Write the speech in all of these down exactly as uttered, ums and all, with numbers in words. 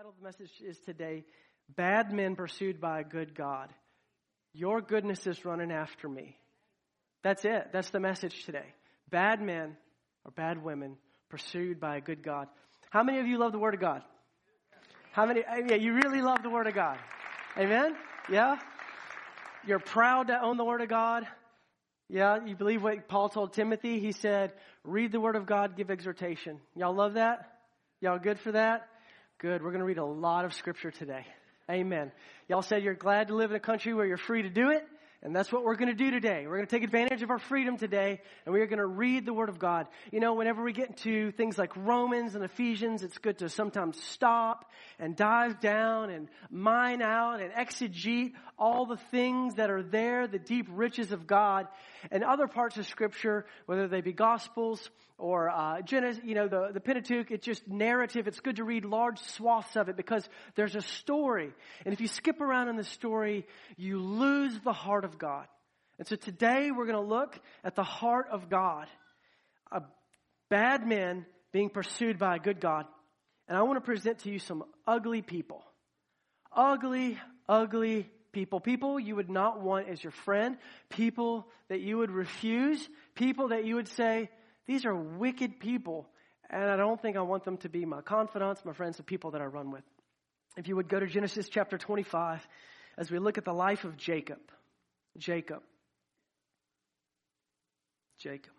title of the message is today, Bad Men Pursued by a Good God. Your goodness is running after me. That's it. That's the message today. Bad men or bad women pursued by a good God. How many of you love the Word of God? How many? Yeah, you really love the Word of God. Amen? Yeah? You're proud to own the Word of God. Yeah, you believe what Paul told Timothy. He said, read the Word of God, give exhortation. Y'all love that? Y'all good for that? Good. We're going to read a lot of Scripture today. Amen. Y'all said you're glad to live in a country where you're free to do it. And that's what we're going to do today. We're going to take advantage of our freedom today, and we are going to read the Word of God. You know, whenever we get into things like Romans and Ephesians, it's good to sometimes stop and dive down and mine out and exegete all the things that are there, the deep riches of God. And other parts of Scripture, whether they be Gospels or uh, Genesis, you know, the, the Pentateuch, it's just narrative. It's good to read large swaths of it because there's a story. And if you skip around in the story, you lose the heart of God. And so today we're going to look at the heart of God, a bad man being pursued by a good God. And I want to present to you some ugly people, ugly, ugly people, people you would not want as your friend, people that you would refuse, people that you would say, these are wicked people. And I don't think I want them to be my confidants, my friends, the people that I run with. If you would go to Genesis chapter twenty-five, as we look at the life of Jacob. Jacob. Jacob.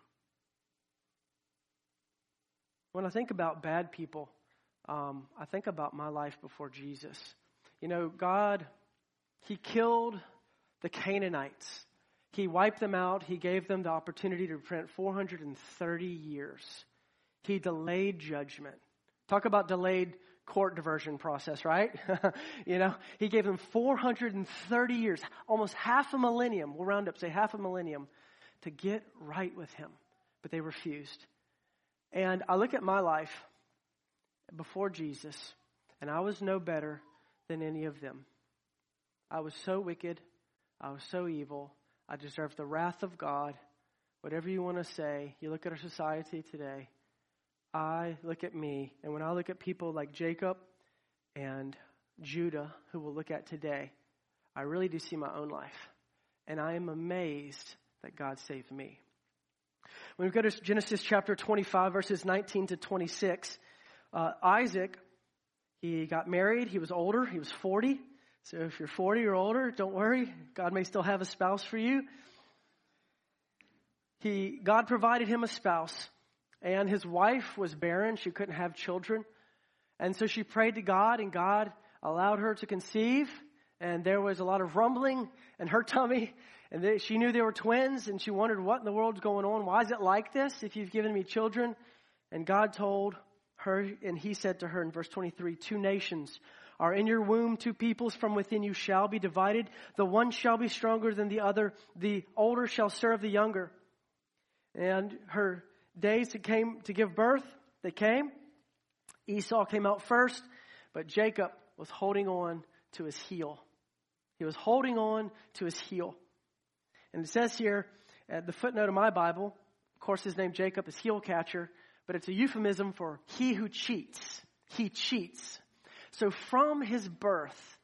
When I think about bad people, um, I think about my life before Jesus. You know, God, He killed the Canaanites. He wiped them out. He gave them the opportunity to repent four hundred thirty years. He delayed judgment. Talk about delayed court diversion process, right? You know, He gave them four hundred thirty years, almost half a millennium. We'll round up, say half a millennium to get right with Him. But they refused. And I look at my life before Jesus, and I was no better than any of them. I was so wicked. I was so evil. I deserved the wrath of God. Whatever you want to say, you look at our society today. I look at me, and when I look at people like Jacob and Judah, who we'll look at today, I really do see my own life. And I am amazed that God saved me. When we go to Genesis chapter twenty-five, verses nineteen to twenty-six, uh, Isaac, he got married. He was older. He was forty. So if you're forty or older, don't worry. God may still have a spouse for you. He, God provided him a spouse. And his wife was barren. She couldn't have children. And so she prayed to God, and God allowed her to conceive. And there was a lot of rumbling in her tummy. And they, she knew they were twins, and she wondered, what in the world's going on? Why is it like this if you've given me children? And God told her, and He said to her in verse twenty-three, two nations are in your womb, two peoples from within you shall be divided. The one shall be stronger than the other. The older shall serve the younger. And her days that came to give birth, they came. Esau came out first, but Jacob was holding on to his heel. He was holding on to his heel. And it says here, at the footnote of my Bible, of course his name Jacob is heel catcher, but it's a euphemism for he who cheats. He cheats. So from his birth,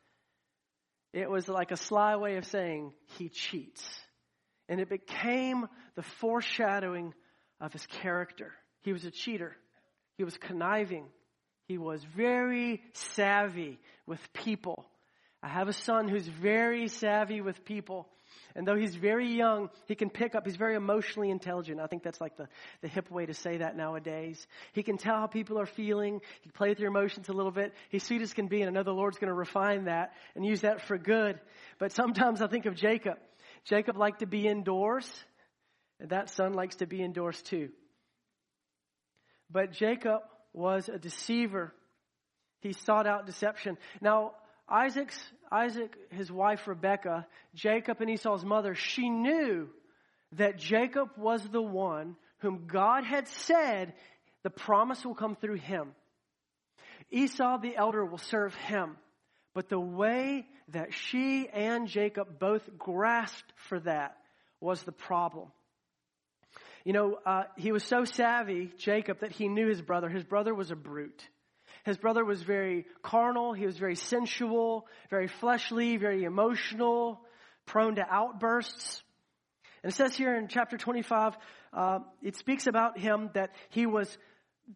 it was like a sly way of saying he cheats. And it became the foreshadowing of his character. He was a cheater. He was conniving. He was very savvy with people. I have a son who's very savvy with people. And though he's very young, he can pick up. He's very emotionally intelligent. I think that's like the, the hip way to say that nowadays. He can tell how people are feeling. He can play with your emotions a little bit. He's sweet as can be, and I know the Lord's going to refine that and use that for good. But sometimes I think of Jacob. Jacob liked to be indoors. And that son likes to be indoors too. But Jacob was a deceiver. He sought out deception. Now, Isaac's, Isaac, his wife Rebekah, Jacob and Esau's mother, she knew that Jacob was the one whom God had said the promise will come through him. Esau the elder will serve him. But the way that she and Jacob both grasped for that was the problem. You know, uh, he was so savvy, Jacob, that he knew his brother. His brother was a brute. His brother was very carnal. He was very sensual, very fleshly, very emotional, prone to outbursts. And it says here in chapter twenty-five, uh, it speaks about him that he was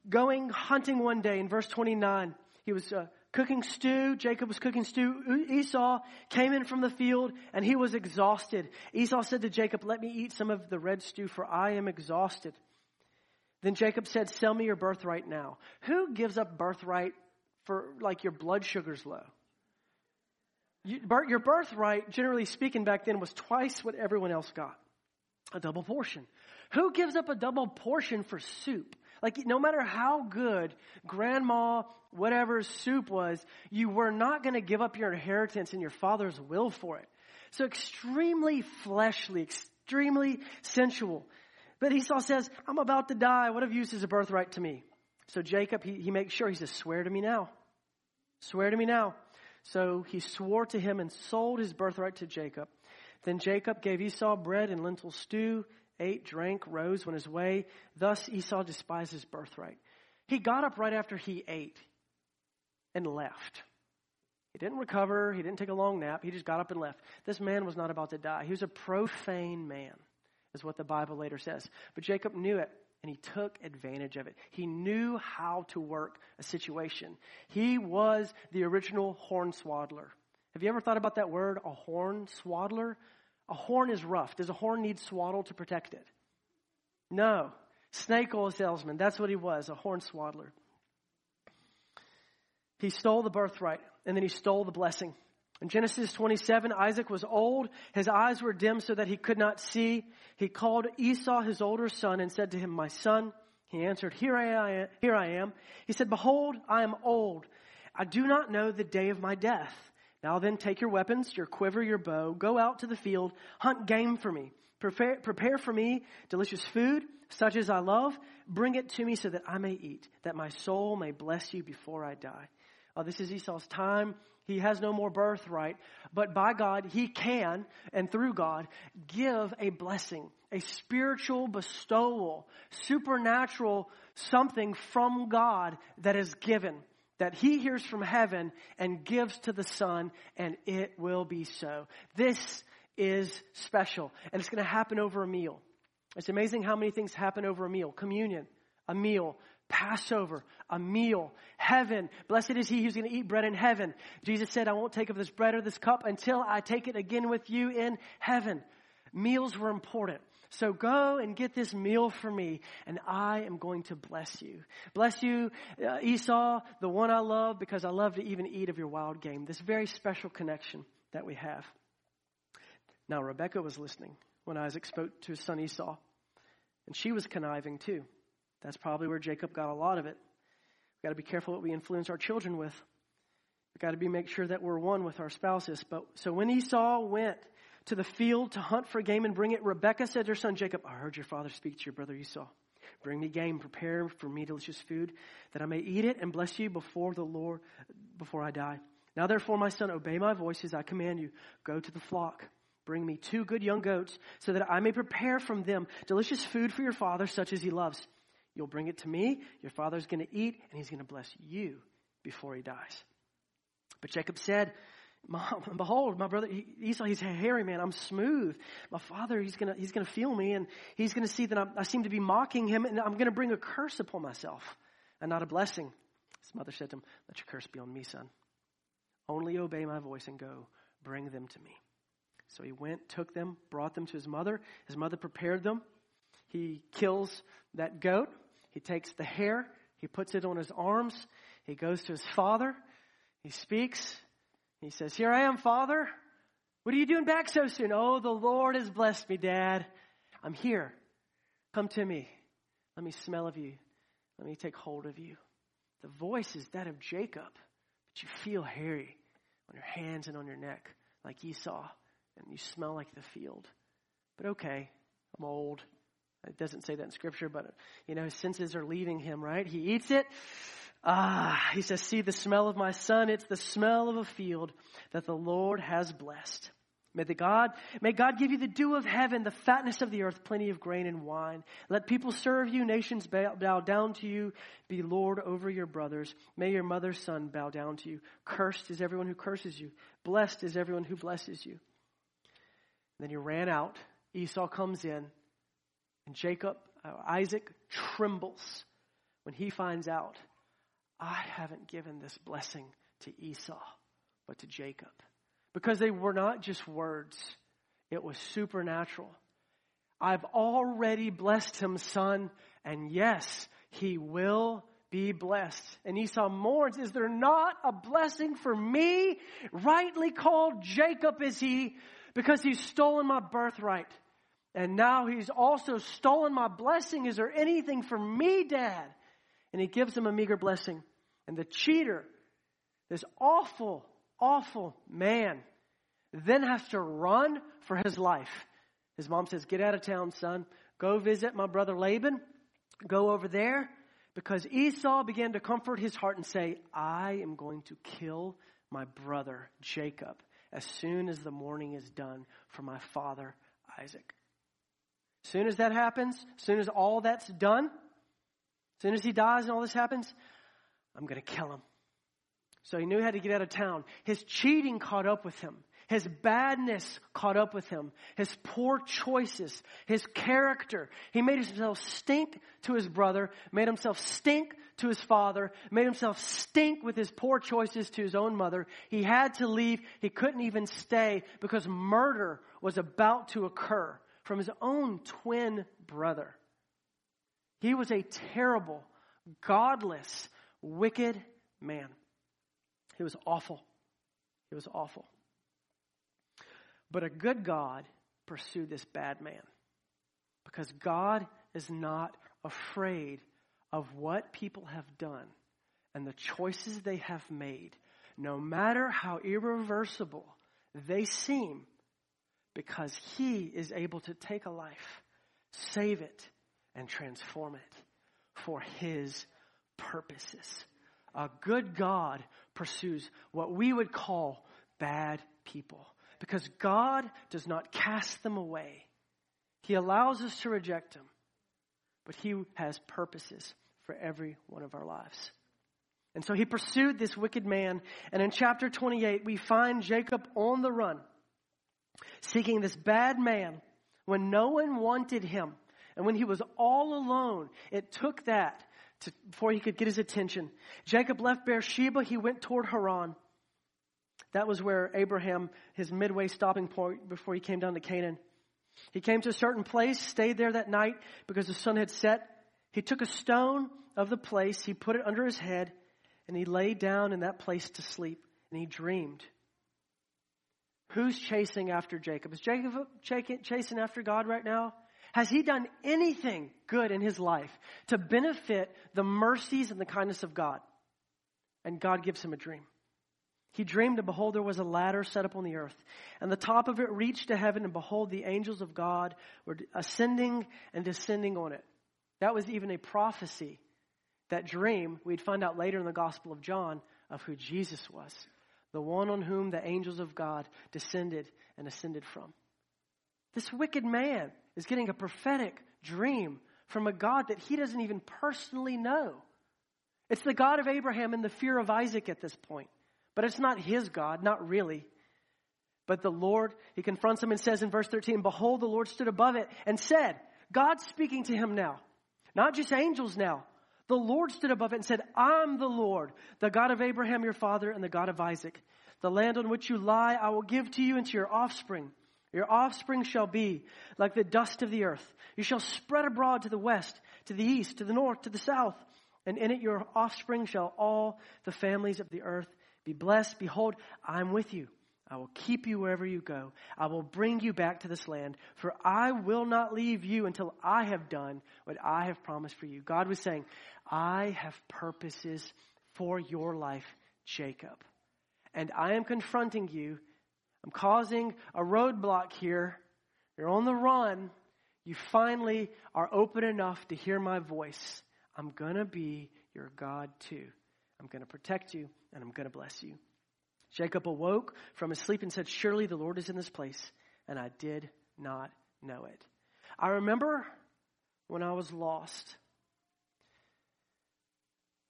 going hunting one day. In verse twenty-nine, he was uh, cooking stew. Jacob was cooking stew. Esau came in from the field, and he was exhausted. Esau said to Jacob, "Let me eat some of the red stew, for I am exhausted." Then Jacob said, "Sell me your birthright now." Who gives up birthright for, like, your blood sugar's low? You, your birthright, generally speaking, back then was twice what everyone else got. A double portion. Who gives up a double portion for soup? Like, no matter how good grandma, whatever's soup was, you were not going to give up your inheritance and your father's will for it. So extremely fleshly, extremely sensual. But Esau says, "I'm about to die. What of use is a birthright to me?" So Jacob, he, he makes sure. He says, "Swear to me now. Swear to me now." So he swore to him and sold his birthright to Jacob. Then Jacob gave Esau bread and lentil stew, ate, drank, rose, went his way. Thus Esau despised his birthright. He got up right after he ate and left. He didn't recover. He didn't take a long nap. He just got up and left. This man was not about to die. He was a profane man, is what the Bible later says. But Jacob knew it, and he took advantage of it. He knew how to work a situation. He was the original hornswaddler. Have you ever thought about that word, a hornswaddler? A horn is rough. Does a horn need swaddle to protect it? No. Snake oil salesman, that's what he was, a hornswaddler. He stole the birthright, and then he stole the blessing. In Genesis twenty-seven, Isaac was old. His eyes were dim so that he could not see. He called Esau, his older son, and said to him, "My son." He answered, "Here I am. Here I am." He said, "Behold, I am old. I do not know the day of my death. Now then, take your weapons, your quiver, your bow. Go out to the field. Hunt game for me. Prepare, prepare for me delicious food, such as I love. Bring it to me so that I may eat, that my soul may bless you before I die." Oh, this is Esau's time. He has no more birthright, but by God, he can, and through God, give a blessing, a spiritual bestowal, supernatural something from God that is given, that he hears from heaven and gives to the Son, and it will be so. This is special, and it's going to happen over a meal. It's amazing how many things happen over a meal. Communion, a meal. Passover, a meal, heaven. Blessed is he who's going to eat bread in heaven. Jesus said, "I won't take of this bread or this cup until I take it again with you in heaven." Meals were important. So go and get this meal for me, and I am going to bless you. Bless you, uh, Esau, the one I love, because I love to even eat of your wild game. This very special connection that we have. Now, Rebekah was listening when Isaac spoke to his son Esau, and she was conniving too. That's probably where Jacob got a lot of it. We've got to be careful what we influence our children with. We've got to be make sure that we're one with our spouses. But so when Esau went to the field to hunt for game and bring it, Rebekah said to her son Jacob, "I heard your father speak to your brother Esau. Bring me game, prepare for me delicious food, that I may eat it and bless you before the Lord, before I die. Now therefore, my son, obey my voice as I command you. Go to the flock. Bring me two good young goats, so that I may prepare from them delicious food for your father, such as he loves. You'll bring it to me. Your father's going to eat, and he's going to bless you before he dies." But Jacob said, "Mom, behold, my brother Esau, he's a hairy man. I'm smooth. My father, he's going to he's going to feel me, and he's going to see that I'm, I seem to be mocking him, and I'm going to bring a curse upon myself and not a blessing." His mother said to him, "Let your curse be on me, son. Only obey my voice and go. Bring them to me." So he went, took them, brought them to his mother. His mother prepared them. He kills that goat. He takes the hair, he puts it on his arms, he goes to his father, he speaks, he says, "Here I am, Father. What are you doing back so soon?" "Oh, the Lord has blessed me, Dad. I'm here. Come to me. Let me smell of you. Let me take hold of you." The voice is that of Jacob, but you feel hairy on your hands and on your neck like Esau, and you smell like the field. But okay, I'm old. It doesn't say that in Scripture, but, you know, his senses are leaving him, right? He eats it. Ah, he says, "See the smell of my son. It's the smell of a field that the Lord has blessed." May the God, may God give you the dew of heaven, the fatness of the earth, plenty of grain and wine. Let people serve you, nations bow down to you. Be Lord over your brothers. May your mother's son bow down to you. Cursed is everyone who curses you. Blessed is everyone who blesses you. And then you ran out. Esau comes in. And Jacob, Isaac, trembles when he finds out, I haven't given this blessing to Esau, but to Jacob. Because they were not just words. It was supernatural. I've already blessed him, son, and yes, he will be blessed. And Esau mourns, is there not a blessing for me? Rightly called Jacob is he, because he's stolen my birthright. And now he's also stolen my blessing. Is there anything for me, Dad? And he gives him a meager blessing. And the cheater, this awful Awful man then has to run for his life. His mom says, get out of town, son. Go visit my brother Laban. Go over there. Because Esau began to comfort his heart and say, I am going to kill my brother Jacob as soon as the mourning is done for my father Isaac. As soon as that happens, as soon as all that's done, as soon as he dies and all this happens, I'm going to kill him. So he knew he had to get out of town. His cheating caught up with him. His badness caught up with him. His poor choices. His character. He made himself stink to his brother. Made himself stink to his father. Made himself stink with his poor choices to his own mother. He had to leave. He couldn't even stay because murder was about to occur from his own twin brother. He was a terrible, godless, wicked man. It was awful. It was awful. But a good God pursued this bad man because God is not afraid of what people have done and the choices they have made, no matter how irreversible they seem, because he is able to take a life, save it, and transform it for his purposes. A good God pursues what we would call bad people because God does not cast them away. He allows us to reject him, but he has purposes for every one of our lives. And so he pursued this wicked man. And in chapter twenty-eight, we find Jacob on the run, seeking this bad man when no one wanted him. And when he was all alone, it took that To, before he could get his attention. Jacob left Beersheba. He went toward Haran. That was where Abraham, his midway stopping point before he came down to Canaan. He came to a certain place, stayed there that night because the sun had set. He took a stone of the place. He put it under his head and he lay down in that place to sleep. And he dreamed. Who's chasing after Jacob? Is Jacob chasing after God right now? Has he done anything good in his life to benefit the mercies and the kindness of God? And God gives him a dream. He dreamed, and behold, there was a ladder set up on the earth. And the top of it reached to heaven, and behold, the angels of God were ascending and descending on it. That was even a prophecy. That dream, we'd find out later in the Gospel of John, of who Jesus was. The one on whom the angels of God descended and ascended from. This wicked man is getting a prophetic dream from a God that he doesn't even personally know. It's the God of Abraham and the fear of Isaac at this point. But it's not his God, not really. But the Lord, he confronts him and says in verse thirteen, behold, the Lord stood above it and said, God's speaking to him now, not just angels now. The Lord stood above it and said, I'm the Lord, the God of Abraham, your father, and the God of Isaac. The land on which you lie, I will give to you and to your offspring. Your offspring shall be like the dust of the earth. You shall spread abroad to the west, to the east, to the north, to the south. And in it your offspring shall all the families of the earth be blessed. Behold, I am with you. I will keep you wherever you go. I will bring you back to this land. For I will not leave you until I have done what I have promised for you. God was saying, I have purposes for your life, Jacob. And I am confronting you. I'm causing a roadblock here. You're on the run. You finally are open enough to hear my voice. I'm going to be your God too. I'm going to protect you and I'm going to bless you. Jacob awoke from his sleep and said, surely the Lord is in this place, and I did not know it. I remember when I was lost,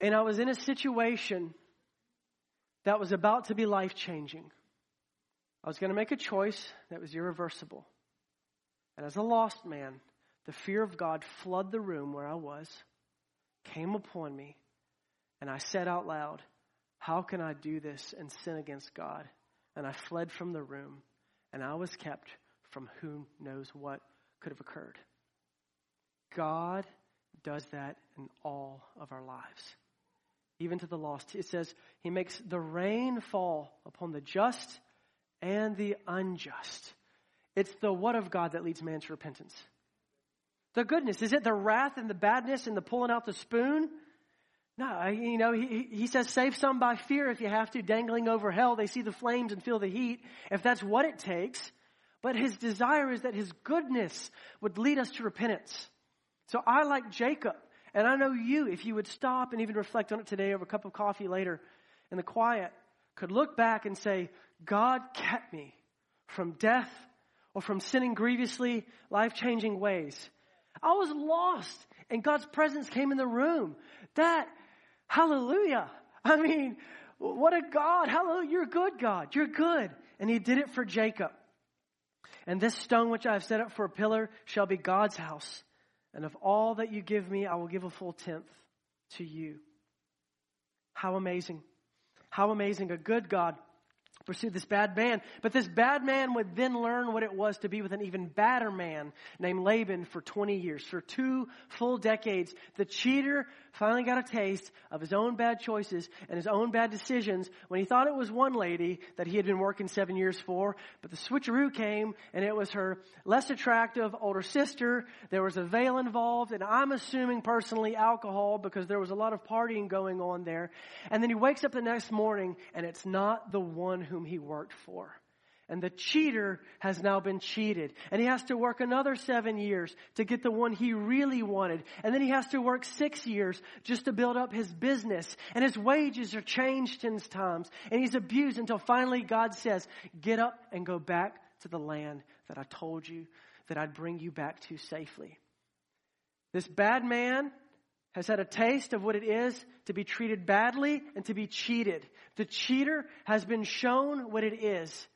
and I was in a situation that was about to be life-changing. I was going to make a choice that was irreversible. And as a lost man, the fear of God flooded the room where I was, came upon me, and I said out loud, how can I do this and sin against God? And I fled from the room, and I was kept from who knows what could have occurred. God does that in all of our lives, even to the lost. It says he makes the rain fall upon the just and the unjust. It's the what of God that leads man to repentance. The goodness. Is it the wrath and the badness and the pulling out the spoon? No, you know, he, he says, save some by fear if you have to, dangling over hell. They see the flames and feel the heat, if that's what it takes. But his desire is that his goodness would lead us to repentance. So I, like Jacob, and I know you, if you would stop and even reflect on it today over a cup of coffee later in the quiet, could look back and say, God kept me from death or from sinning grievously, life-changing ways. I was lost, and God's presence came in the room. That, hallelujah. I mean, what a God. Hallelujah. You're good, God. You're good. And he did it for Jacob. And this stone which I have set up for a pillar shall be God's house. And of all that you give me, I will give a full tenth to you. How amazing. How amazing. A good God pursued this bad man. But this bad man would then learn what it was to be with an even badder man named Laban for twenty years. For two full decades, the cheater finally got a taste of his own bad choices and his own bad decisions when he thought it was one lady that he had been working seven years for. But the switcheroo came, and it was her less attractive older sister. There was a veil involved, and I'm assuming personally alcohol, because there was a lot of partying going on there. And then he wakes up the next morning, and it's not the one who whom he worked for. And the cheater has now been cheated. And he has to work another seven years to get the one he really wanted. And then he has to work six years just to build up his business. And his wages are changed ten times. And he's abused until finally God says, get up and go back to the land that I told you that I'd bring you back to safely. This bad man has had a taste of what it is to be treated badly and to be cheated. The cheater has been shown what it is.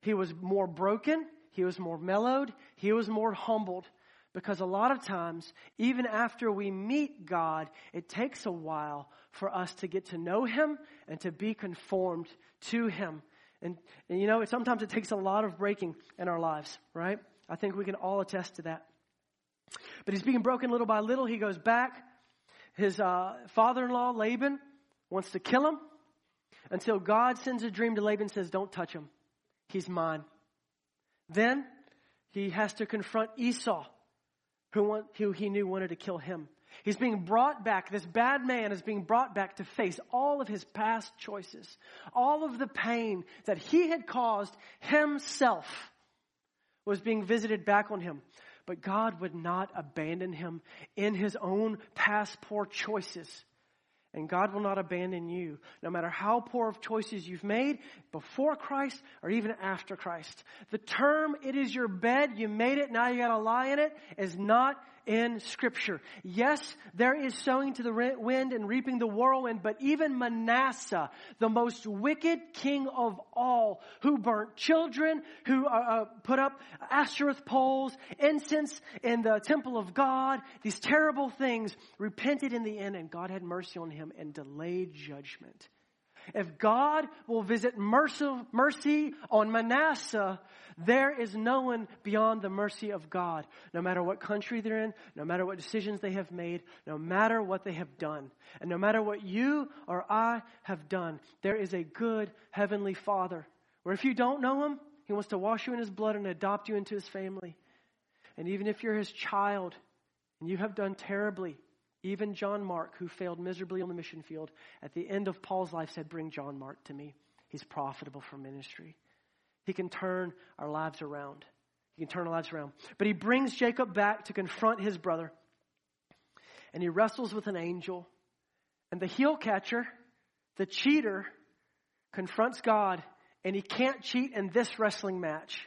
He was more broken. He was more mellowed. He was more humbled. Because a lot of times, even after we meet God, it takes a while for us to get to know him and to be conformed to him. And, and you know, sometimes it takes a lot of breaking in our lives, right? I think we can all attest to that. But he's being broken little by little. He goes back. His uh, father-in-law, Laban, wants to kill him until God sends a dream to Laban and says, don't touch him. He's mine. Then he has to confront Esau, who, want, who he knew wanted to kill him. He's being brought back. This bad man is being brought back to face all of his past choices, all of the pain that he had caused himself was being visited back on him. But God would not abandon him in his own past poor choices. And God will not abandon you, no matter how poor of choices you've made before Christ or even after Christ. The term, it is your bed, you made it, now you got to lie in it, is not in Scripture. Yes, there is sowing to the wind and reaping the whirlwind, but even Manasseh, the most wicked king of all, who burnt children, who uh, put up Asherah poles, incense in the temple of God, these terrible things, repented in the end, and God had mercy on him and delayed judgment. If God will visit mercy on Manasseh, there is no one beyond the mercy of God, no matter what country they're in, no matter what decisions they have made, no matter what they have done. And no matter what you or I have done, there is a good heavenly Father, where if you don't know him, he wants to wash you in his blood and adopt you into his family. And even if you're his child and you have done terribly, even John Mark, who failed miserably on the mission field, at the end of Paul's life said, bring John Mark to me. He's profitable for ministry. He can turn our lives around. He can turn our lives around. But he brings Jacob back to confront his brother. And he wrestles with an angel. And the heel catcher, the cheater, confronts God and he can't cheat in this wrestling match,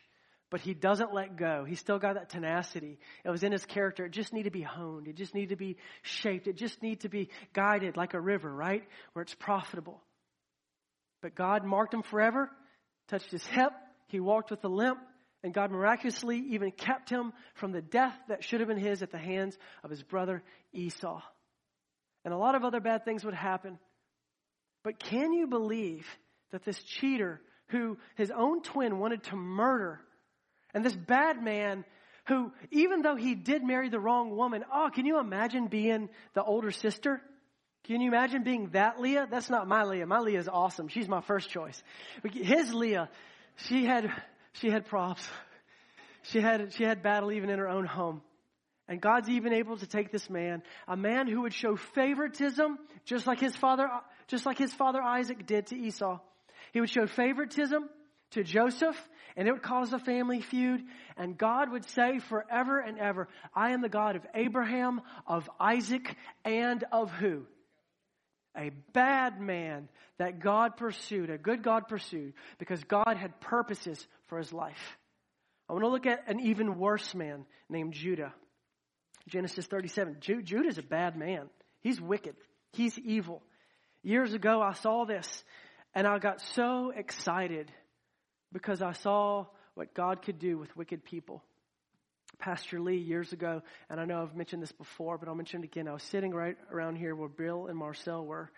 but he doesn't let go. He's still got that tenacity. It was in his character. It just needed to be honed. It just needed to be shaped. It just needed to be guided like a river, right? Where it's profitable. But God marked him forever, touched his hip. He walked with a limp, and God miraculously even kept him from the death that should have been his at the hands of his brother Esau. And a lot of other bad things would happen. But can you believe that this cheater who his own twin wanted to murder, and this bad man who, even though he did marry the wrong woman, oh, can you imagine being the older sister? Can you imagine being that Leah? That's not my Leah. My Leah is awesome. She's my first choice. His Leah, she had she had props. She had she had battle even in her own home. And God's even able to take this man, a man who would show favoritism, just like his father, just like his father Isaac did to Esau. He would show favoritism to Joseph, and it would cause a family feud. And God would say forever and ever, I am the God of Abraham, of Isaac, and of who? A bad man that God pursued, a good God pursued, because God had purposes for his life. I want to look at an even worse man named Judah. Genesis thirty-seven. Jude, Jude is a bad man. He's wicked. He's evil. Years ago, I saw this, and I got so excited because I saw what God could do with wicked people. Pastor Lee, years ago, and I know I've mentioned this before, but I'll mention it again. I was sitting right around here where Bill and Marcel were.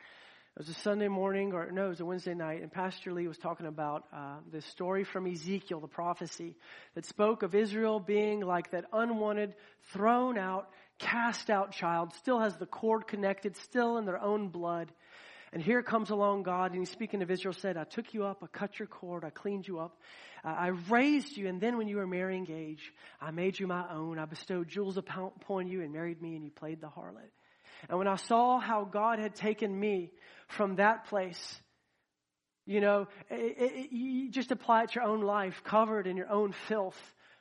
It was a Sunday morning, or no, it was a Wednesday night, and Pastor Lee was talking about uh, this story from Ezekiel, the prophecy, that spoke of Israel being like that unwanted, thrown out, cast out child, still has the cord connected, still in their own blood. And here comes along God, and he's speaking of Israel, said, I took you up, I cut your cord, I cleaned you up, uh, I raised you, and then when you were marrying age, I made you my own, I bestowed jewels upon you and married me, and you played the harlot. And when I saw how God had taken me from that place, you know, it, it, you just apply it to your own life, covered in your own filth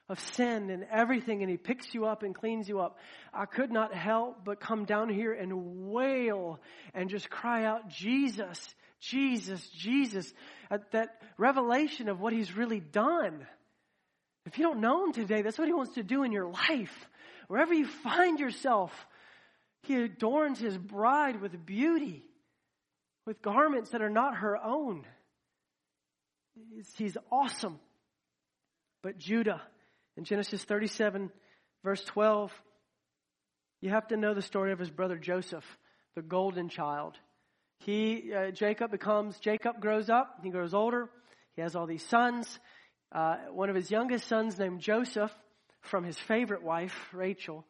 of sin and everything, and he picks you up and cleans you up. I could not help but come down here and wail and just cry out, Jesus, Jesus, Jesus, at that revelation of what he's really done. If you don't know him today, that's what he wants to do in your life. Wherever you find yourself, he adorns his bride with beauty, with garments that are not her own. He's awesome. But Judah, in Genesis thirty-seven, verse twelve, you have to know the story of his brother Joseph, the golden child. He, uh, Jacob becomes, Jacob grows up, he grows older, he has all these sons. Uh, one of his youngest sons named Joseph, from his favorite wife, Rachel,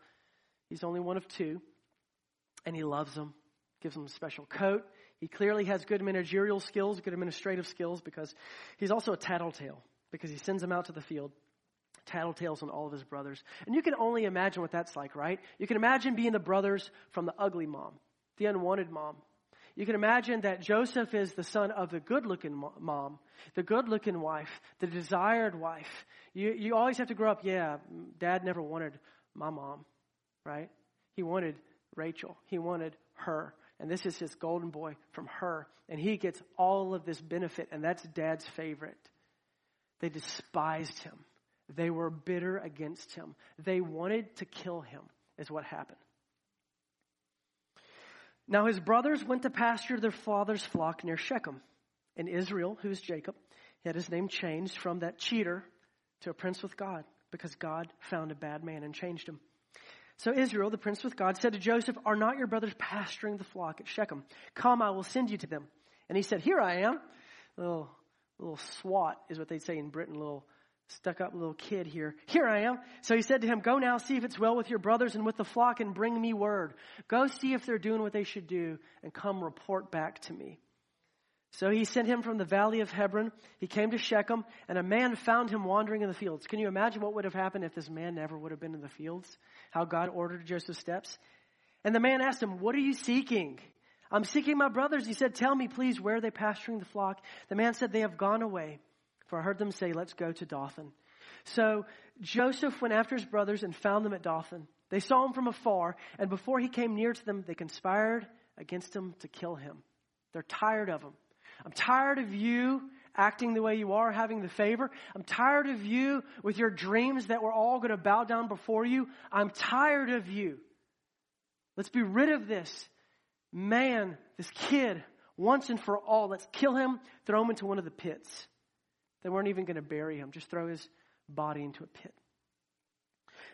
he's only one of two. And he loves them, gives them a special coat. He clearly has good managerial skills, good administrative skills, because he's also a tattletale, because he sends them out to the field, tattletales on all of his brothers. And you can only imagine what that's like, right? You can imagine being the brothers from the ugly mom, the unwanted mom. You can imagine that Joseph is the son of the good-looking mom, the good-looking wife, the desired wife. You, you always have to grow up, yeah, Dad never wanted my mom, right? He wanted Rachel. He wanted her. And this is his golden boy from her. And he gets all of this benefit. And that's Dad's favorite. They despised him. They were bitter against him. They wanted to kill him, is what happened. Now his brothers went to pasture their father's flock near Shechem. And Israel, who is Jacob, had his name changed from that cheater to a prince with God, because God found a bad man and changed him. So Israel, the prince with God, said to Joseph, are not your brothers pasturing the flock at Shechem? Come, I will send you to them. And he said, here I am. Little, little swat is what they say in Britain, little stuck-up little kid here. Here I am. So he said to him, go now, see if it's well with your brothers and with the flock, and bring me word. Go see if they're doing what they should do, and come report back to me. So he sent him from the valley of Hebron. He came to Shechem, and a man found him wandering in the fields. Can you imagine what would have happened if this man never would have been in the fields? How God ordered Joseph's steps. And the man asked him, what are you seeking? I'm seeking my brothers. He said, tell me, please, where are they pasturing the flock? The man said, they have gone away, for I heard them say, let's go to Dothan. So Joseph went after his brothers and found them at Dothan. They saw him from afar, and before he came near to them, they conspired against him to kill him. They're tired of him. I'm tired of you acting the way you are, having the favor. I'm tired of you with your dreams that we're all going to bow down before you. I'm tired of you. Let's be rid of this man, this kid, once and for all. Let's kill him, throw him into one of the pits. They weren't even going to bury him. Just throw his body into a pit.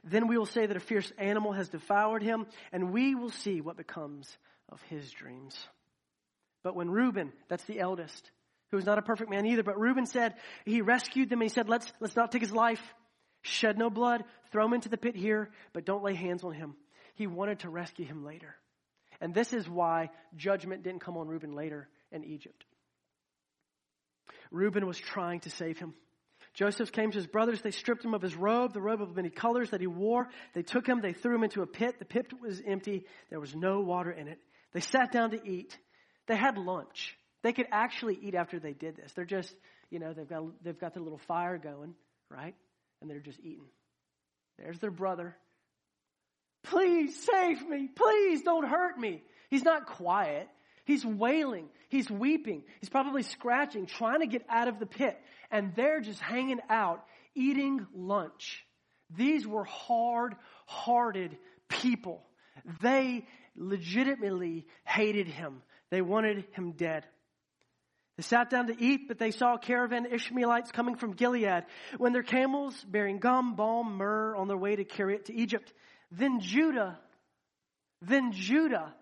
Then we will say that a fierce animal has devoured him, and we will see what becomes of his dreams. But when Reuben, that's the eldest, who was not a perfect man either, but Reuben said, he rescued them and he said, let's, let's not take his life. Shed no blood, throw him into the pit here, but don't lay hands on him. He wanted to rescue him later. And this is why judgment didn't come on Reuben later in Egypt. Reuben was trying to save him. Joseph came to his brothers. They stripped him of his robe, the robe of many colors that he wore. They took him. They threw him into a pit. The pit was empty. There was no water in it. They sat down to eat. They had lunch. They could actually eat after they did this. They're just, you know, they've got they've got their little fire going, right? And they're just eating. There's their brother. Please save me. Please don't hurt me. He's not quiet. He's wailing. He's weeping. He's probably scratching, trying to get out of the pit. And they're just hanging out, eating lunch. These were hard-hearted people. They legitimately hated him. They wanted him dead. They sat down to eat, but they saw a caravan of Ishmaelites coming from Gilead when their camels bearing gum, balm, myrrh on their way to carry it to Egypt. Then Judah, then Judah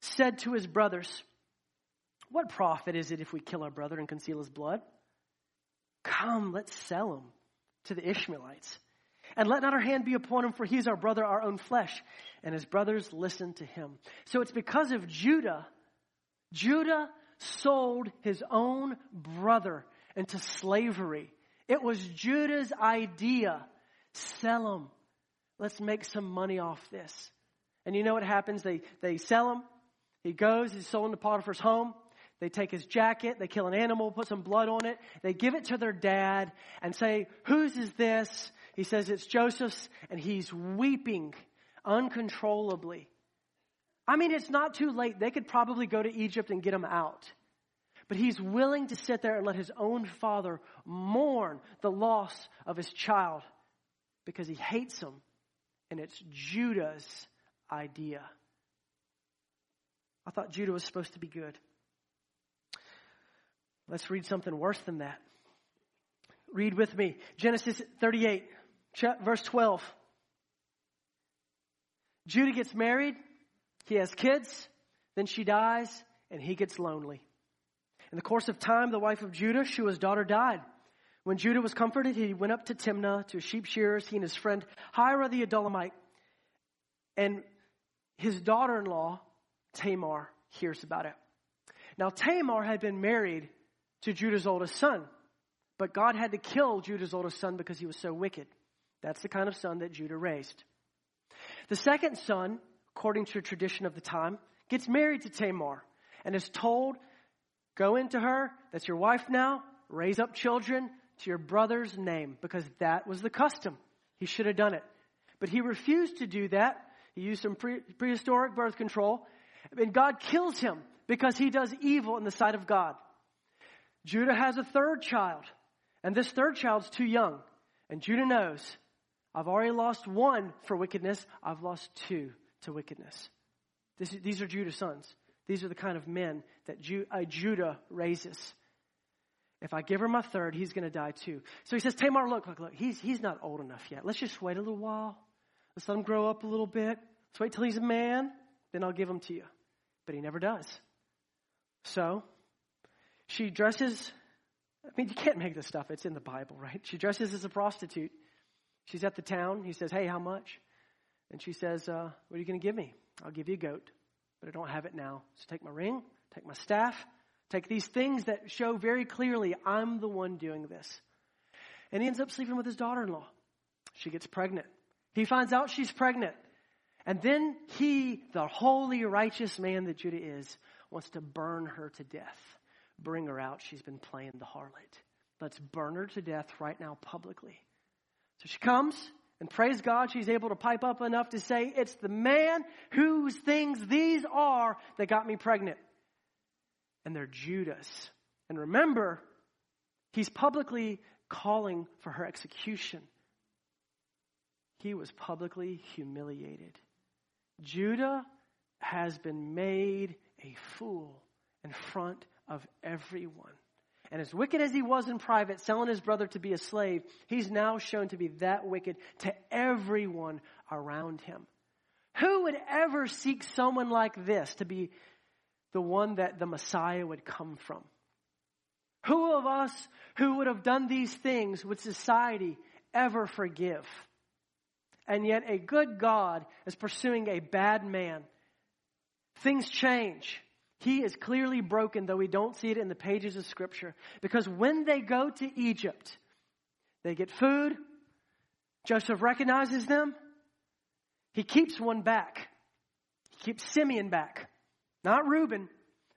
said to his brothers, what profit is it if we kill our brother and conceal his blood? Come, let's sell him to the Ishmaelites. And let not our hand be upon him, for he is our brother, our own flesh. And his brothers listened to him. So it's because of Judah, Judah sold his own brother into slavery. It was Judah's idea. Sell him. Let's make some money off this. And you know what happens? They they sell him. He goes. He's sold into Potiphar's home. They take his jacket. They kill an animal, put some blood on it. They give it to their dad and say, whose is this? He says, it's Joseph's. And he's weeping uncontrollably. I mean, it's not too late. They could probably go to Egypt and get him out. But he's willing to sit there and let his own father mourn the loss of his child because he hates him. And it's Judah's idea. I thought Judah was supposed to be good. Let's read something worse than that. Read with me. Genesis thirty-eight, verse twelve. Judah gets married. He has kids, then she dies, and he gets lonely. In the course of time, the wife of Judah, Shua's daughter, died. When Judah was comforted, he went up to Timnah, to sheep shearers, he and his friend Hira the Adullamite. And his daughter-in-law, Tamar, hears about it. Now, Tamar had been married to Judah's oldest son, but God had to kill Judah's oldest son because he was so wicked. That's the kind of son that Judah raised. The second son, according to tradition of the time, gets married to Tamar and is told, go into her, that's your wife now, raise up children to your brother's name, because that was the custom. He should have done it. But he refused to do that. He used some pre- prehistoric birth control, and God kills him because he does evil in the sight of God. Judah has a third child, and this third child's too young. And Judah knows, I've already lost one for wickedness, I've lost two to wickedness. This, these are Judah's sons. These are the kind of men that Ju, uh, Judah raises. If I give her my third, he's going to die too. So he says, Tamar, look, look, look, he's, he's not old enough yet. Let's just wait a little while. Let's let him grow up a little bit. Let's wait till he's a man. Then I'll give him to you. But he never does. So she dresses. I mean, you can't make this stuff. It's in the Bible, right? She dresses as a prostitute. She's at the town. He says, hey, how much? And she says, uh, what are you going to give me? I'll give you a goat, but I don't have it now. So take my ring, take my staff, take these things that show very clearly I'm the one doing this. And he ends up sleeping with his daughter-in-law. She gets pregnant. He finds out she's pregnant. And then he, the holy, righteous man that Judah is, wants to burn her to death. Bring her out. She's been playing the harlot. Let's burn her to death right now publicly. So she comes. And praise God, she's able to pipe up enough to say, it's the man whose things these are that got me pregnant. And they're Judah's. And remember, He's publicly calling for her execution. He was publicly humiliated. Judah has been made a fool in front of everyone. And as wicked as he was in private, selling his brother to be a slave, he's now shown to be that wicked to everyone around him. Who would ever seek someone like this to be the one that the Messiah would come from? Who of us who would have done these things would society ever forgive? And yet a good God is pursuing a bad man. Things change. He is clearly broken, though we don't see it in the pages of Scripture. Because when they go to Egypt, they get food. Joseph recognizes them. He keeps one back. He keeps Simeon back. Not Reuben,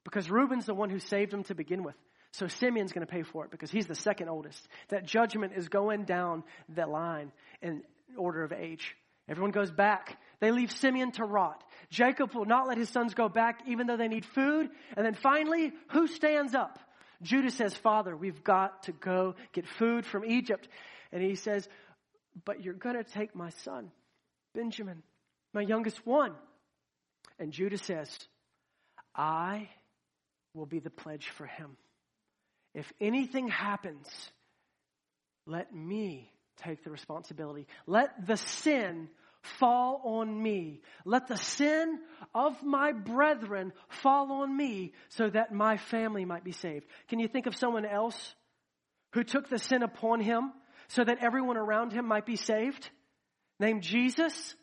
because Reuben's the one who saved him to begin with. So Simeon's going to pay for it because he's the second oldest. That judgment is going down that line in order of age. Everyone goes back. They leave Simeon to rot. Jacob will not let his sons go back even though they need food. And then finally, who stands up? Judah says, Father, we've got to go get food from Egypt. And he says, but you're going to take my son, Benjamin, my youngest one. And Judah says, I will be the pledge for him. If anything happens, let me take the responsibility. Let the sin fall on me. Let the sin of my brethren fall on me so that my family might be saved. Can you think of someone else who took the sin upon him so that everyone around him might be saved? Named Jesus.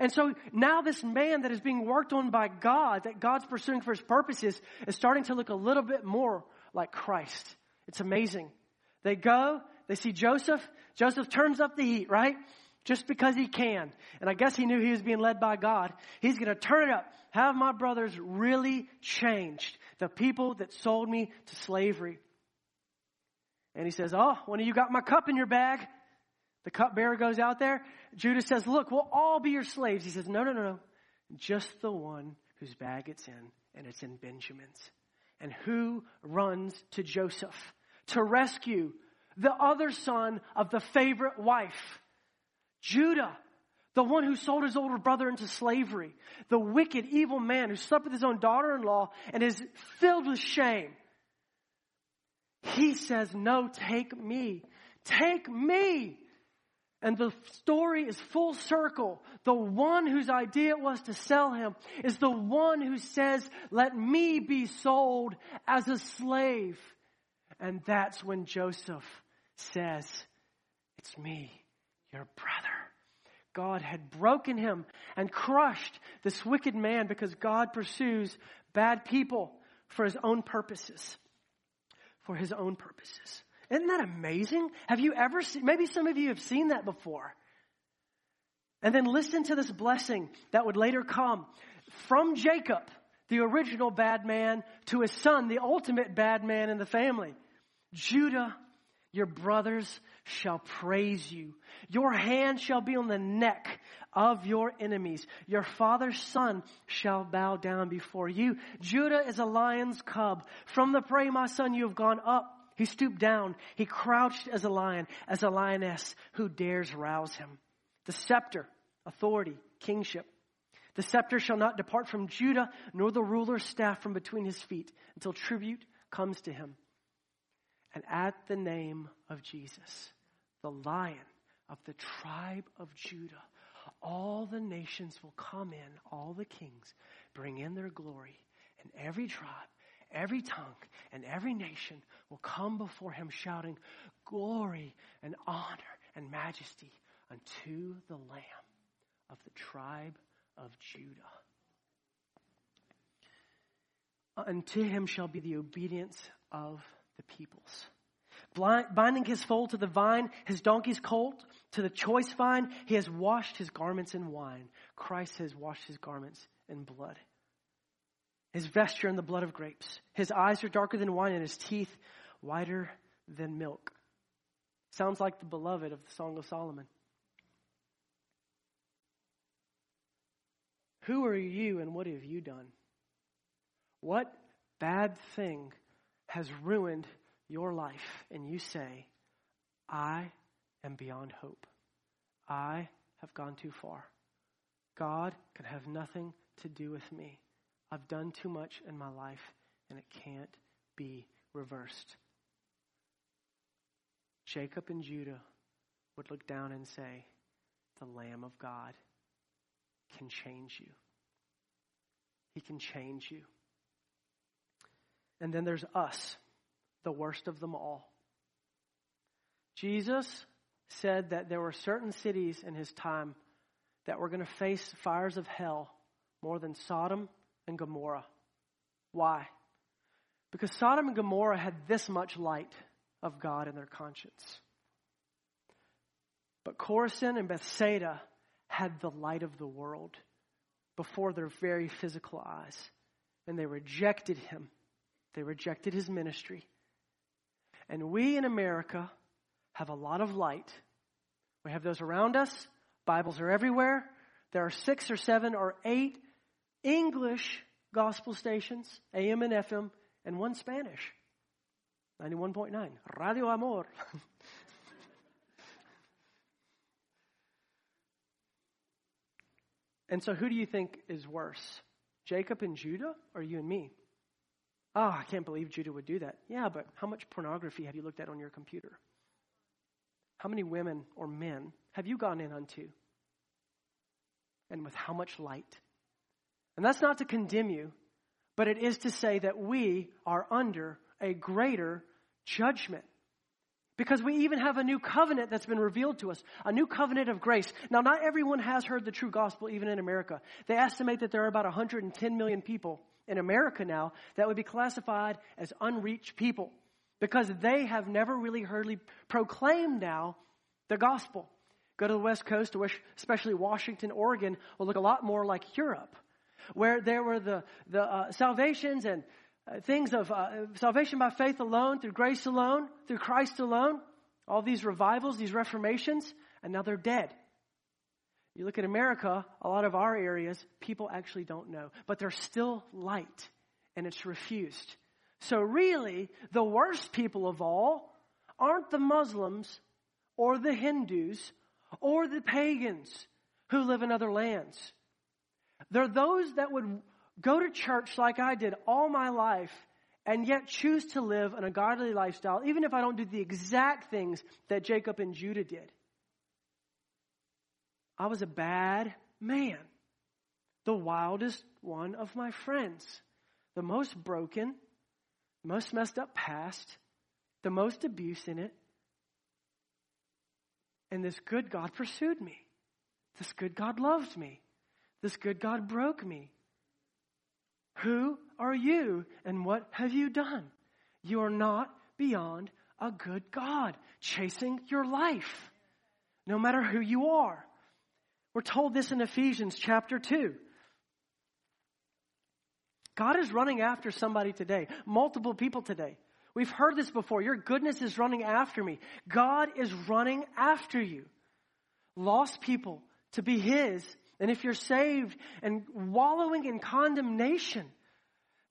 And so now this man that is being worked on by God, that God's pursuing for his purposes, is starting to look a little bit more like Christ. It's amazing. They go, they see Joseph. Joseph turns up the heat, right? Just because he can. And I guess he knew he was being led by God. He's going to turn it up. Have my brothers really changed? The people that sold me to slavery. And he says, oh, one of you got my cup in your bag. The cupbearer goes out there. Judah says, look, we'll all be your slaves. He says, no, no, no, no. Just the one whose bag it's in, and it's in Benjamin's. And who runs to Joseph to rescue the other son of the favorite wife? Judah, the one who sold his older brother into slavery. The wicked, evil man who slept with his own daughter-in-law and is filled with shame. He says, no, take me. Take me. And the story is full circle. The one whose idea it was to sell him is the one who says, let me be sold as a slave. And that's when Joseph says, it's me, your brother. God had broken him and crushed this wicked man because God pursues bad people for his own purposes. For his own purposes. Isn't that amazing? Have you ever seen, maybe some of you have seen that before. And then listen to this blessing that would later come from Jacob, the original bad man, to his son, the ultimate bad man in the family. Judah, your brothers shall praise you. Your hand shall be on the neck of your enemies. Your father's son shall bow down before you. Judah is a lion's cub. From the prey, my son, you have gone up. He stooped down. He crouched as a lion, as a lioness. Who dares rouse him? The scepter, authority, kingship. The scepter shall not depart from Judah, nor the ruler's staff from between his feet, until tribute comes to him. And at the name of Jesus, the Lion of the tribe of Judah, all the nations will come in, all the kings, bring in their glory, and every tribe, every tongue and every nation will come before him shouting, glory and honor and majesty unto the Lamb of the tribe of Judah. Unto him shall be the obedience of the peoples. Blind, binding his foal to the vine, his donkey's colt to the choice vine, he has washed his garments in wine. Christ has washed his garments in blood. His vesture in the blood of grapes. His eyes are darker than wine and his teeth whiter than milk. Sounds like the beloved of the Song of Solomon. Who are you and what have you done? What bad thing has ruined your life and you say, I am beyond hope. I have gone too far. God can have nothing to do with me. I've done too much in my life and it can't be reversed. Jacob and Judah would look down and say, the Lamb of God can change you. He can change you. And then there's us, the worst of them all. Jesus said that there were certain cities in his time that were going to face fires of hell more than Sodom and Gomorrah. Why? Because Sodom and Gomorrah had this much light of God in their conscience. But Chorazin and Bethsaida had the light of the world before their very physical eyes. And they rejected him. They rejected his ministry. And we in America have a lot of light. We have those around us. Bibles are everywhere. There are six or seven or eight English gospel stations, A M and F M, and one Spanish. ninety-one point nine, Radio Amor. And so who do you think is worse? Jacob and Judah or you and me? Oh, I can't believe Judah would do that. Yeah, but how much pornography have you looked at on your computer? How many women or men have you gone in unto? And with how much light? And that's not to condemn you, but it is to say that we are under a greater judgment. Because we even have a new covenant that's been revealed to us, a new covenant of grace. Now, not everyone has heard the true gospel, even in America. They estimate that there are about one hundred ten million people in America now that would be classified as unreached people because they have never really heard proclaimed now the gospel. Go to the West Coast, especially Washington, Oregon, will look a lot more like Europe, where there were the, the uh, salvations and Uh, things of uh, salvation by faith alone, through grace alone, through Christ alone, all these revivals, these reformations, and now they're dead. You look at America, a lot of our areas, people actually don't know, but there's still light, and it's refused. So really, the worst people of all aren't the Muslims or the Hindus or the pagans who live in other lands. They're those that would go to church like I did all my life and yet choose to live an ungodly lifestyle, even if I don't do the exact things that Jacob and Judah did. I was a bad man, the wildest one of my friends, the most broken, most messed up past, the most abuse in it. And this good God pursued me. This good God loved me. This good God broke me. Who are you and what have you done? You are not beyond a good God chasing your life, no matter who you are. We're told this in Ephesians chapter two. God is running after somebody today, multiple people today. We've heard this before. Your goodness is running after me. God is running after you. Lost people to be his. And if you're saved and wallowing in condemnation,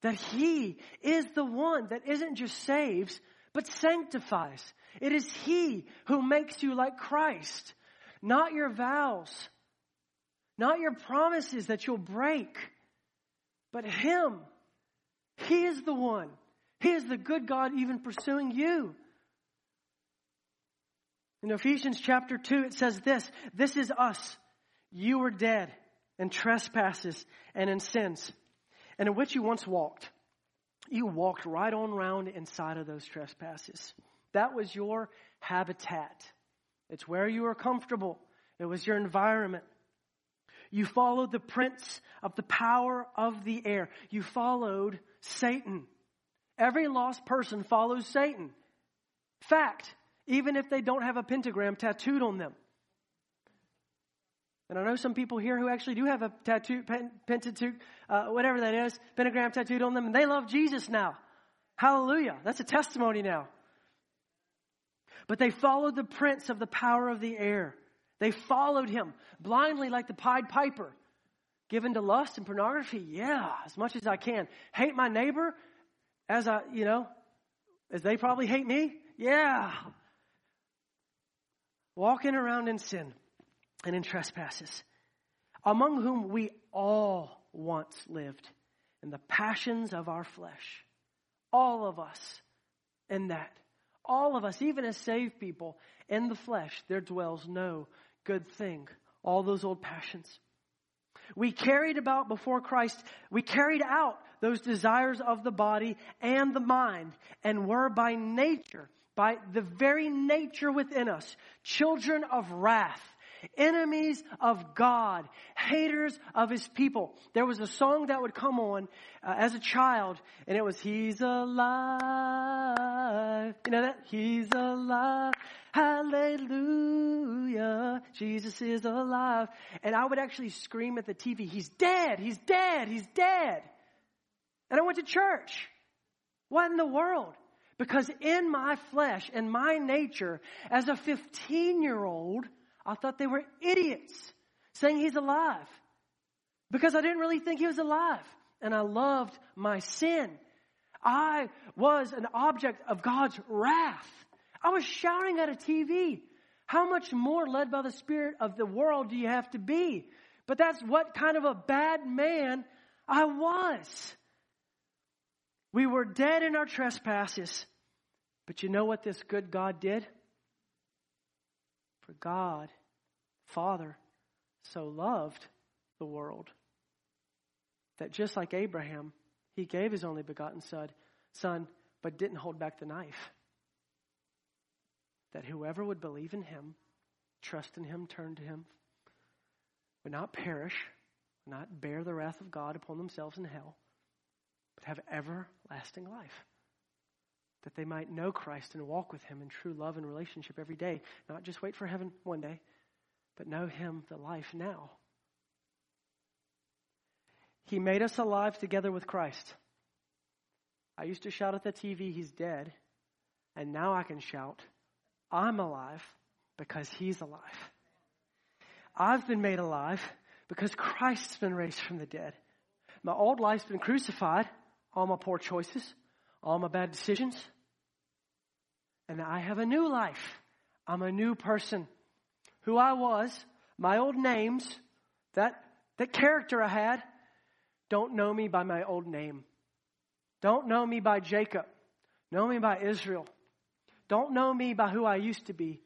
that he is the one that isn't just saves, but sanctifies. It is he who makes you like Christ, not your vows, not your promises that you'll break, but him. He is the one. He is the good God even pursuing you. In Ephesians chapter two, it says this, this is us. You were dead in trespasses and in sins, and in which you once walked. You walked right on round inside of those trespasses. That was your habitat. It's where you were comfortable. It was your environment. You followed the prince of the power of the air. You followed Satan. Every lost person follows Satan. Fact, even if they don't have a pentagram tattooed on them. And I know some people here who actually do have a tattoo, pen, Pentateuch, uh, whatever that is, pentagram tattooed on them, and they love Jesus now. Hallelujah. That's a testimony now. But they followed the prince of the power of the air. They followed him blindly like the Pied Piper. Given to lust and pornography, yeah, as much as I can. Hate my neighbor as I, you know, As they probably hate me? Yeah. Walking around in sin and in trespasses, among whom we all once lived in the passions of our flesh. All of us in that. All of us, even as saved people, in the flesh, there dwells no good thing. All those old passions. We carried about before Christ, we carried out those desires of the body and the mind, and were by nature, by the very nature within us, children of wrath, enemies of God, haters of his people. There was a song that would come on uh, as a child, and it was, he's alive. You know that? He's alive. Hallelujah. Jesus is alive. And I would actually scream at the T V, he's dead, he's dead, he's dead. And I went to church. What in the world? Because in my flesh, in my nature, as a fifteen-year-old, I thought they were idiots saying he's alive. Because I didn't really think he was alive. And I loved my sin. I was an object of God's wrath. I was shouting at a T V. How much more led by the spirit of the world do you have to be? But that's what kind of a bad man I was. We were dead in our trespasses. But you know what this good God did? For God, Father, so loved the world that just like Abraham, he gave his only begotten son, son, but didn't hold back the knife. That whoever would believe in him, trust in him, turn to him, would not perish, would not bear the wrath of God upon themselves in hell, but have everlasting life. That they might know Christ and walk with him in true love and relationship every day. Not just wait for heaven one day, but know him, the life now. He made us alive together with Christ. I used to shout at the T V, he's dead. And now I can shout, I'm alive because he's alive. I've been made alive because Christ's been raised from the dead. My old life's been crucified, all my poor choices, all my bad decisions. And I have a new life. I'm a new person. Who I was, my old names, that, that character I had, don't know me by my old name. Don't know me by Jacob. Know me by Israel. Don't know me by who I used to be.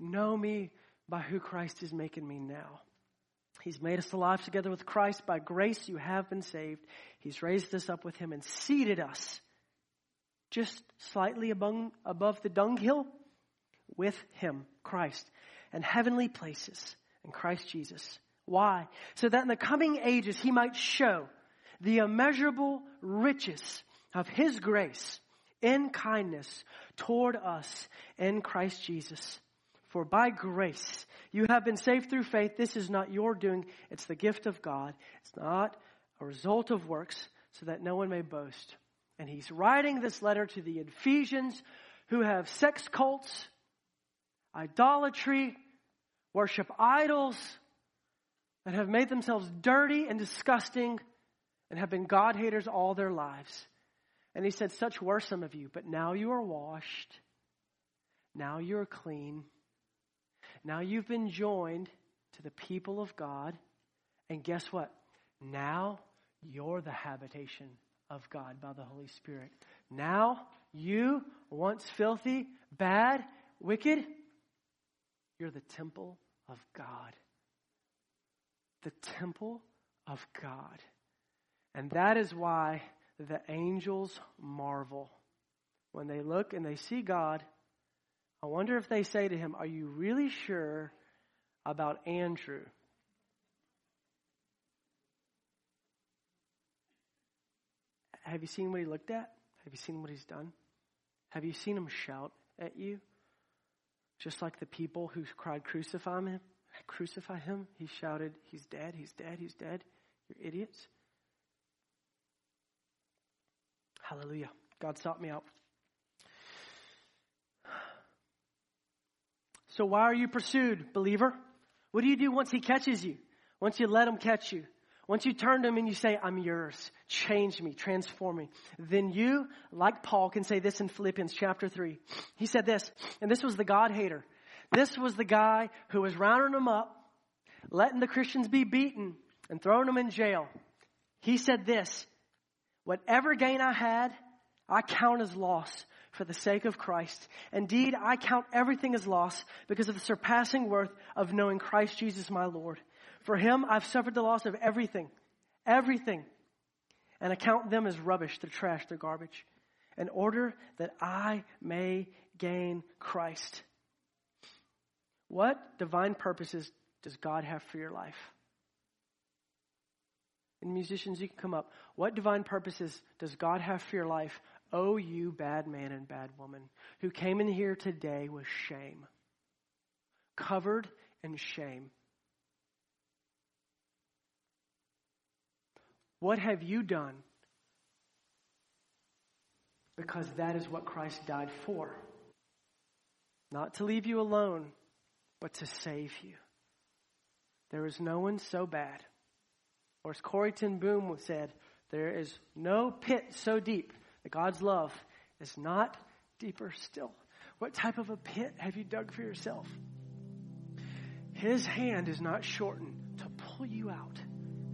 Know me by who Christ is making me now. He's made us alive together with Christ. By grace you have been saved. He's raised us up with him and seated us just slightly above, above the dunghill with him, Christ, and heavenly places in Christ Jesus. Why? So that in the coming ages he might show the immeasurable riches of his grace in kindness toward us in Christ Jesus. For by grace you have been saved through faith. This is not your doing. It's the gift of God. It's not a result of works, so that no one may boast. And he's writing this letter to the Ephesians who have sex cults, idolatry, worship idols, and have made themselves dirty and disgusting and have been God haters all their lives. And he said, such were some of you, but now you are washed. Now you are clean. Now you've been joined to the people of God. And guess what? Now you're the habitation of God by the Holy Spirit. Now, you, once filthy, bad, wicked, you're the temple of God. The temple of God. And that is why the angels marvel. When they look and they see God, I wonder if they say to him, are you really sure about Andrew? Have you seen what he looked at? Have you seen what he's done? Have you seen him shout at you? Just like the people who cried, crucify him, crucify him. He shouted, he's dead, he's dead, he's dead. You're idiots. Hallelujah. God sought me out. So why are you pursued, believer? What do you do once he catches you? Once you let him catch you? Once you turn to him and you say, I'm yours, change me, transform me, then you, like Paul, can say this in Philippians chapter three. He said this, and this was the God hater. This was the guy who was rounding them up, letting the Christians be beaten, and throwing them in jail. He said this, whatever gain I had, I count as loss for the sake of Christ. Indeed, I count everything as loss because of the surpassing worth of knowing Christ Jesus my Lord. For him, I've suffered the loss of everything, everything, and I count them as rubbish, they're trash, they're garbage, in order that I may gain Christ. What divine purposes does God have for your life? And musicians, you can come up. What divine purposes does God have for your life? Oh, you bad man and bad woman who came in here today with shame, covered in shame. What have you done? Because that is what Christ died for. Not to leave you alone, but to save you. There is no one so bad. Or as Corrie ten Boom said, there is no pit so deep that God's love is not deeper still. What type of a pit have you dug for yourself? His hand is not shortened to pull you out,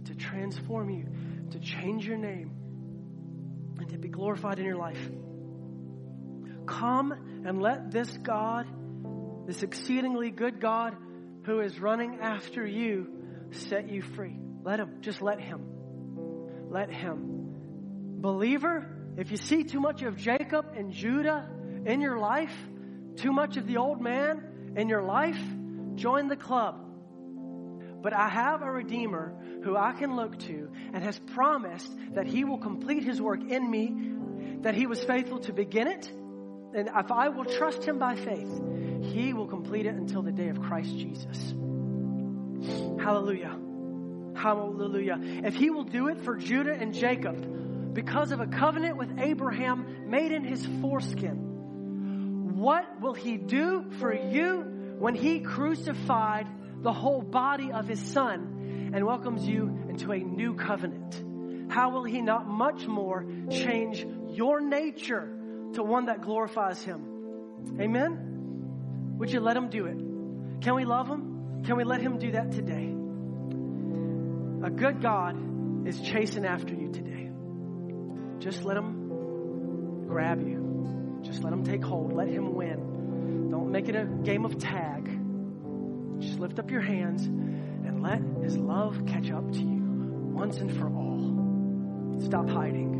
to transform you, to change your name, and to be glorified in your life. Come and let this God, this exceedingly good God who is running after you, set you free. Let him. Just let him. Let him. Believer, if you see too much of Jacob and Judah in your life, too much of the old man in your life, join the club. But I have a Redeemer who I can look to and has promised that he will complete his work in me, that he was faithful to begin it. And if I will trust him by faith, he will complete it until the day of Christ Jesus. Hallelujah. Hallelujah. If he will do it for Judah and Jacob because of a covenant with Abraham made in his foreskin, what will he do for you when he crucified the whole body of his son and welcomes you into a new covenant? How will he not much more change your nature to one that glorifies him? Amen? Would you let him do it? Can we love him? Can we let him do that today? A good God is chasing after you today. Just let him grab you. Just let him take hold. Let him win. Don't make it a game of tag. Just lift up your hands and let his love catch up to you once and for all. Stop hiding.